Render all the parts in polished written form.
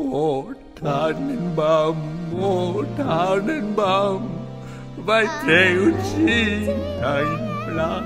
O Tannenbaum, O Tannenbaum, vai trägt sie dein Blatt?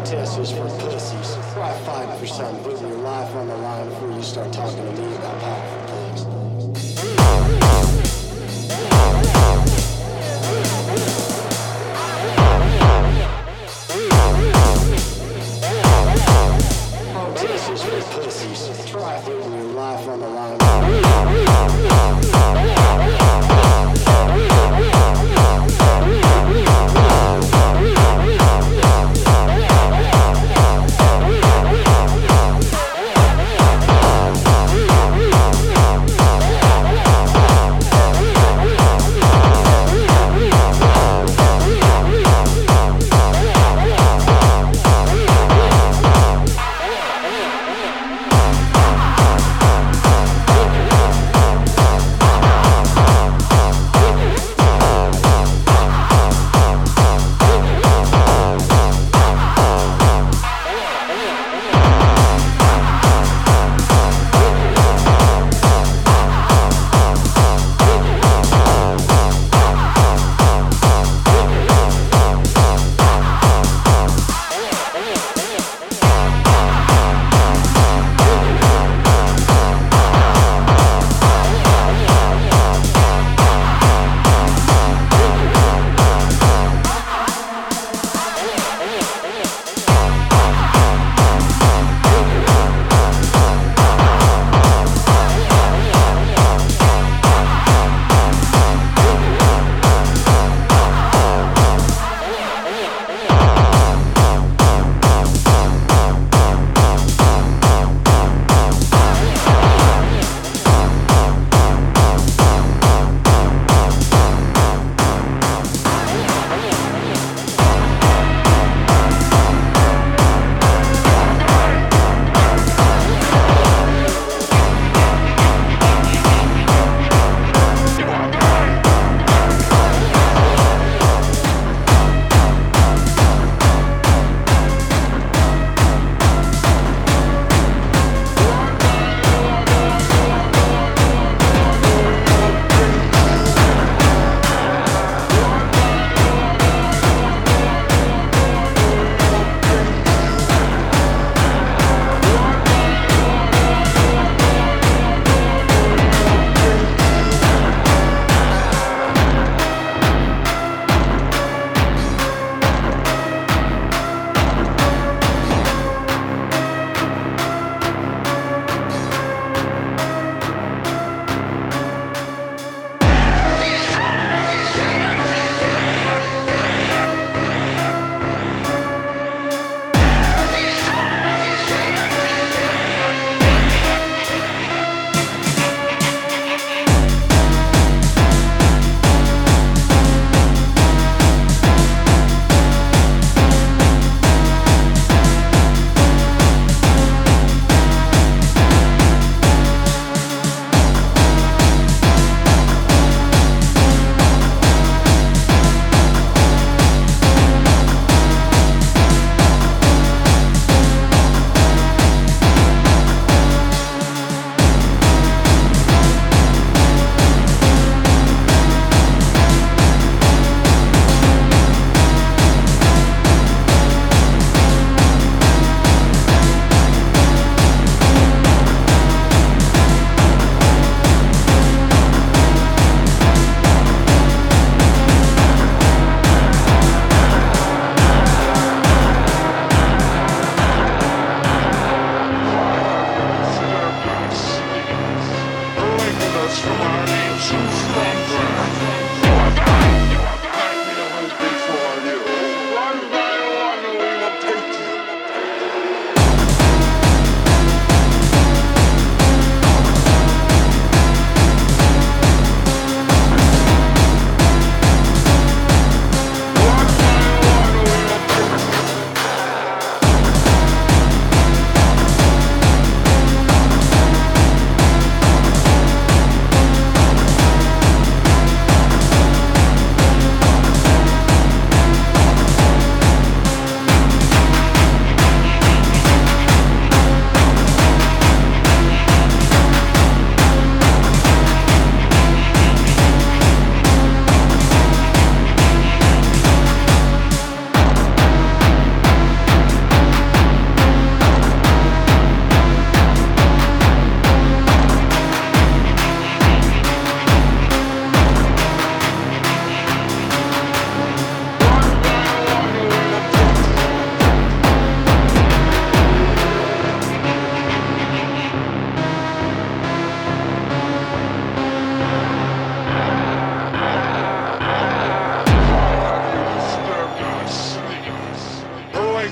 protest is for pussies. Why fight for something, putting your life on the line before you start talking to me about powerful things? Protest is for pussies. Try putting your life on the line.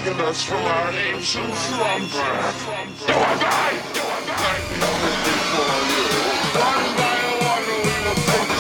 taking us from our ancient slumber. Do or die! Do or die! Nothing before you. One by one we will take.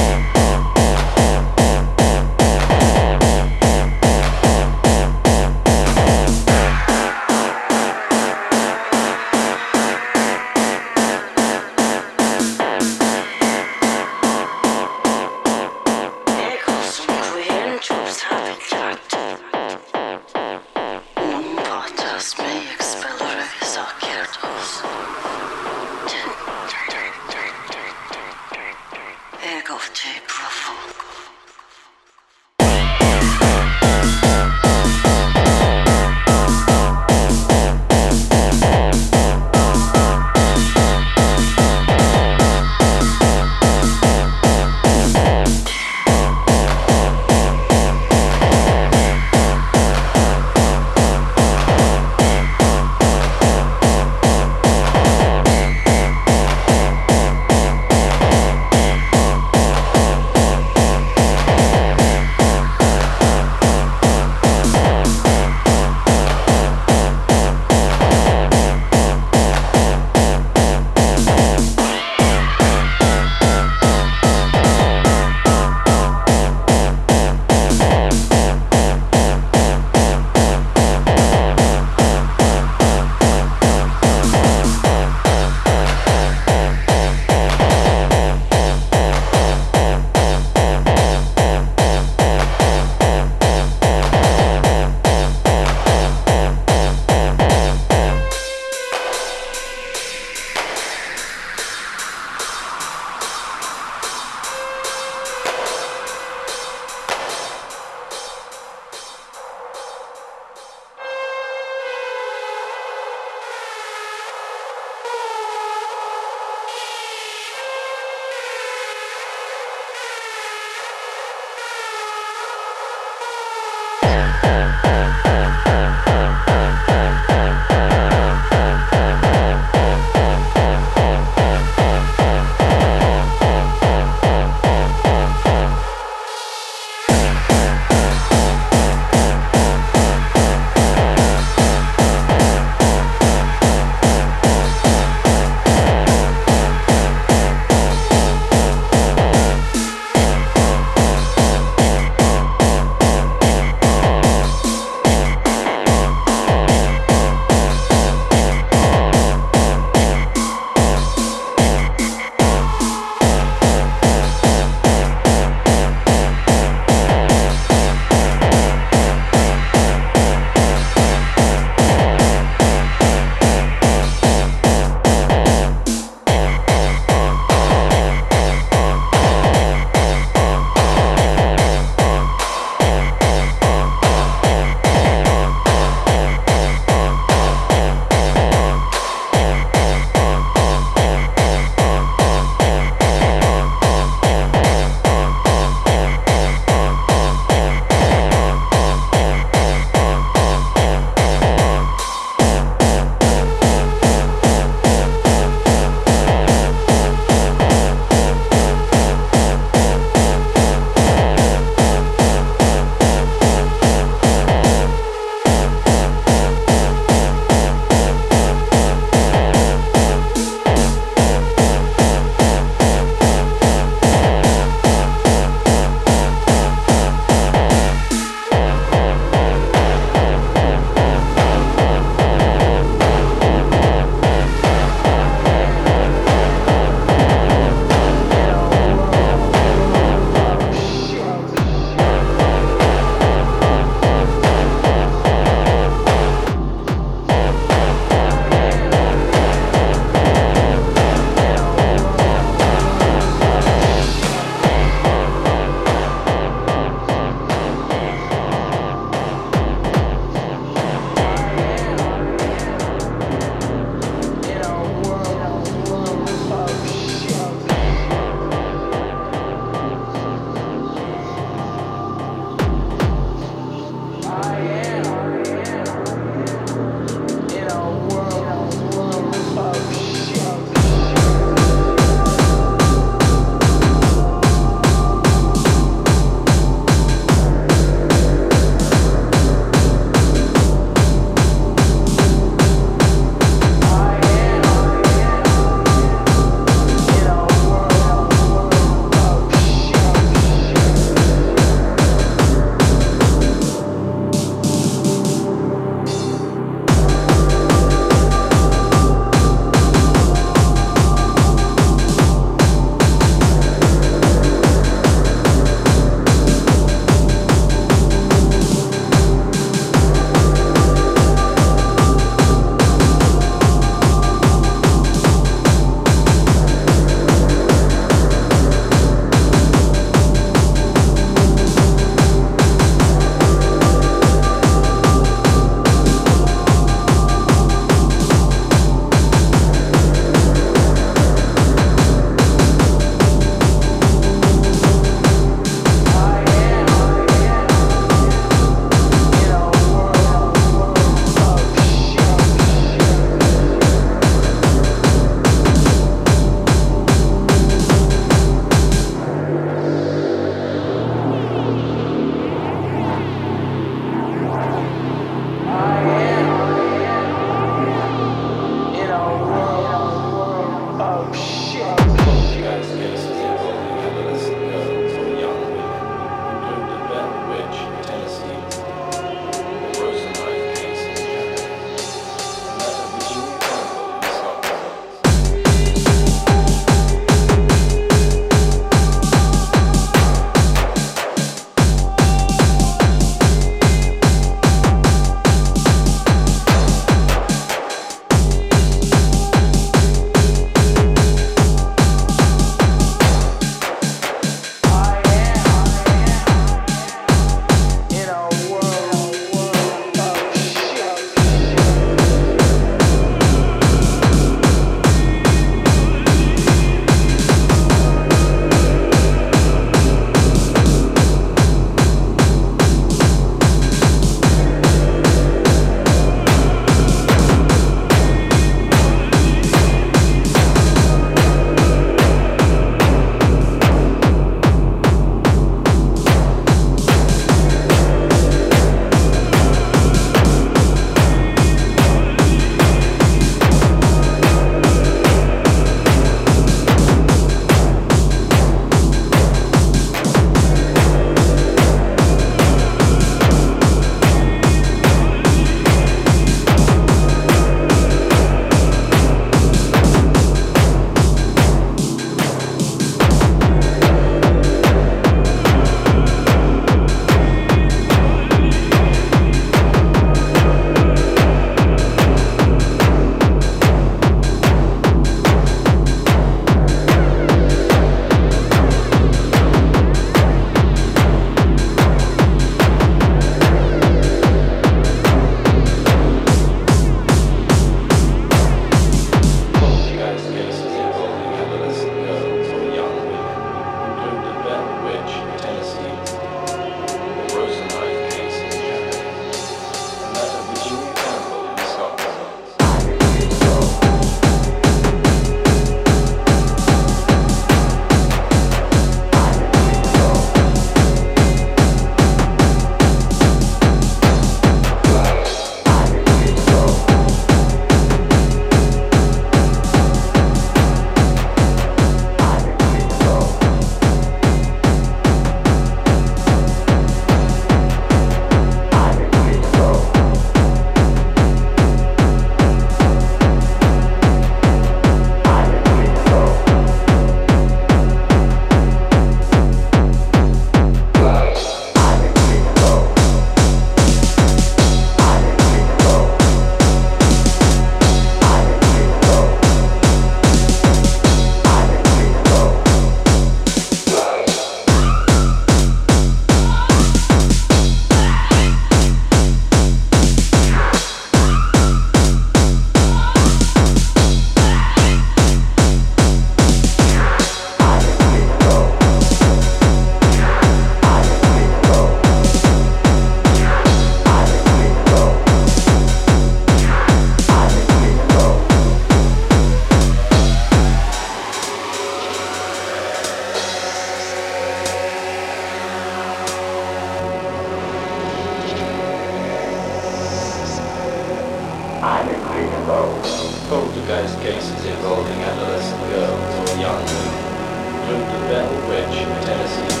numerous cases involving adolescent girls or young women, including Belle Ridge in Tennessee,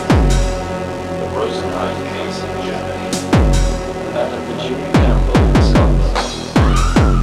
the Rosenheim case in Germany, and that of Virginia Campbell in South Carolina.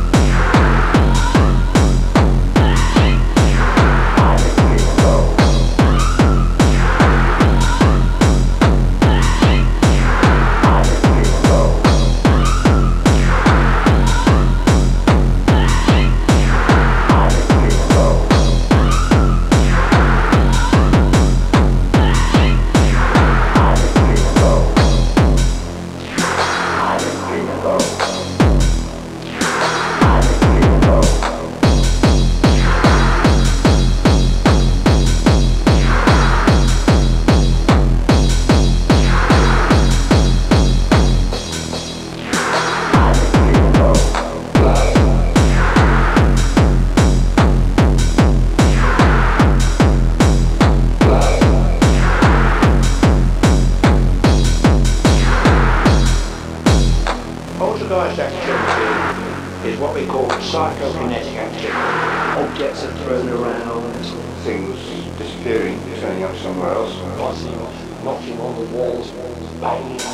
Poltergeist activity is what we call psychokinetic activity. Objects are thrown around, things disappearing, turning up somewhere else, knocking on the walls, banging on.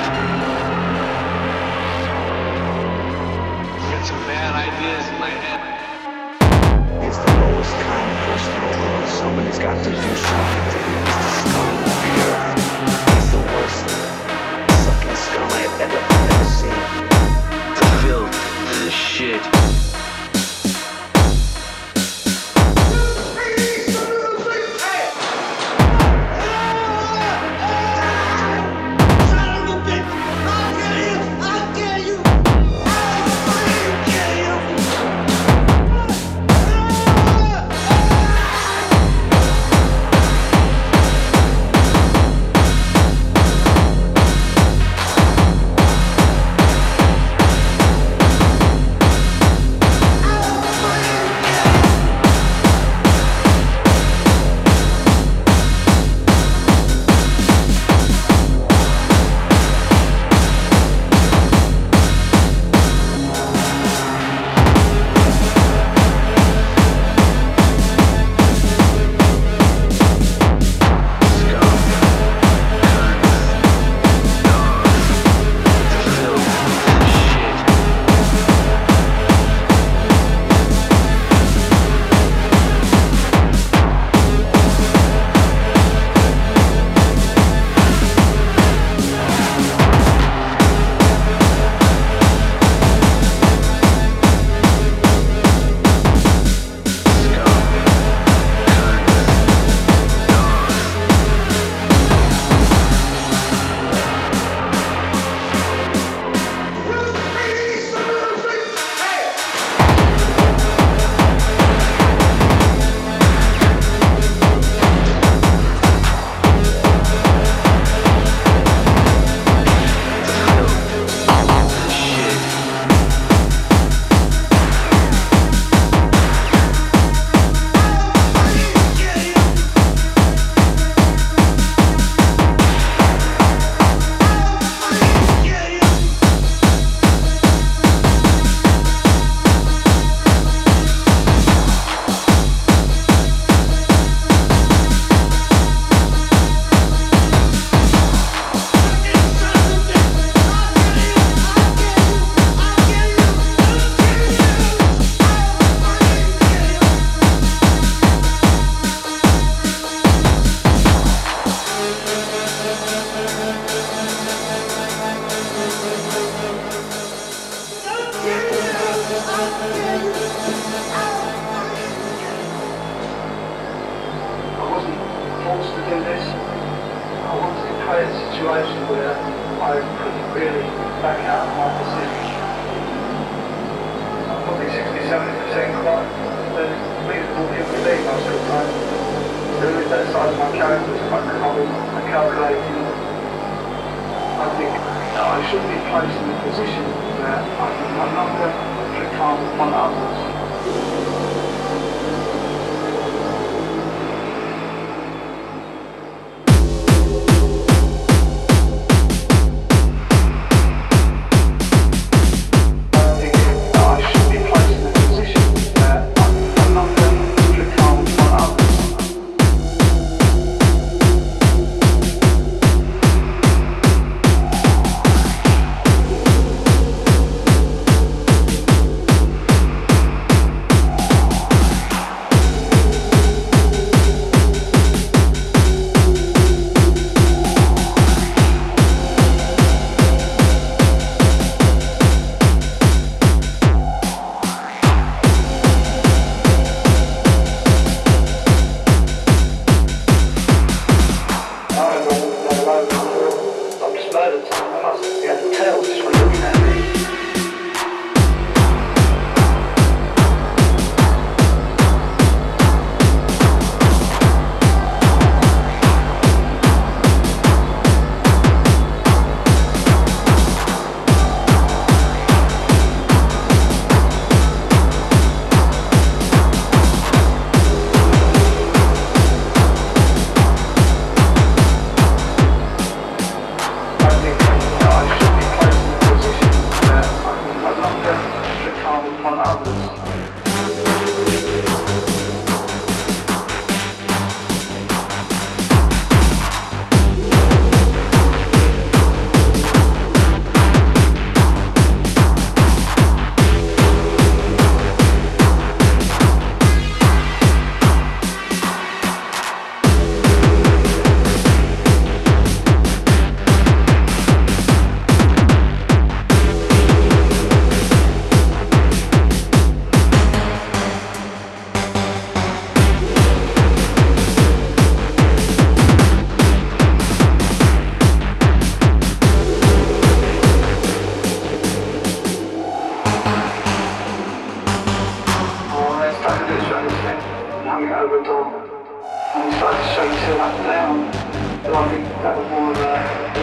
Get some bad ideas in my head. It's the lowest kind of personal world. Somebody's got to do something to you. It's the scum of the earth. It's the worst fucking scum I have ever seen. The filth, the shit.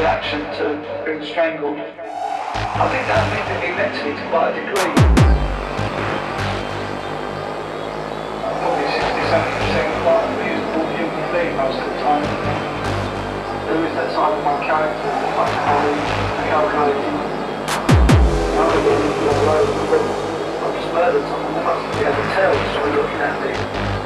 reaction to being strangled. I think that affected me mentally to quite a degree. Probably 60-70% quite a musical human being most of the time. There is that side of my character that I calculated. I just murdered someone that must be able to tell, so looking at me.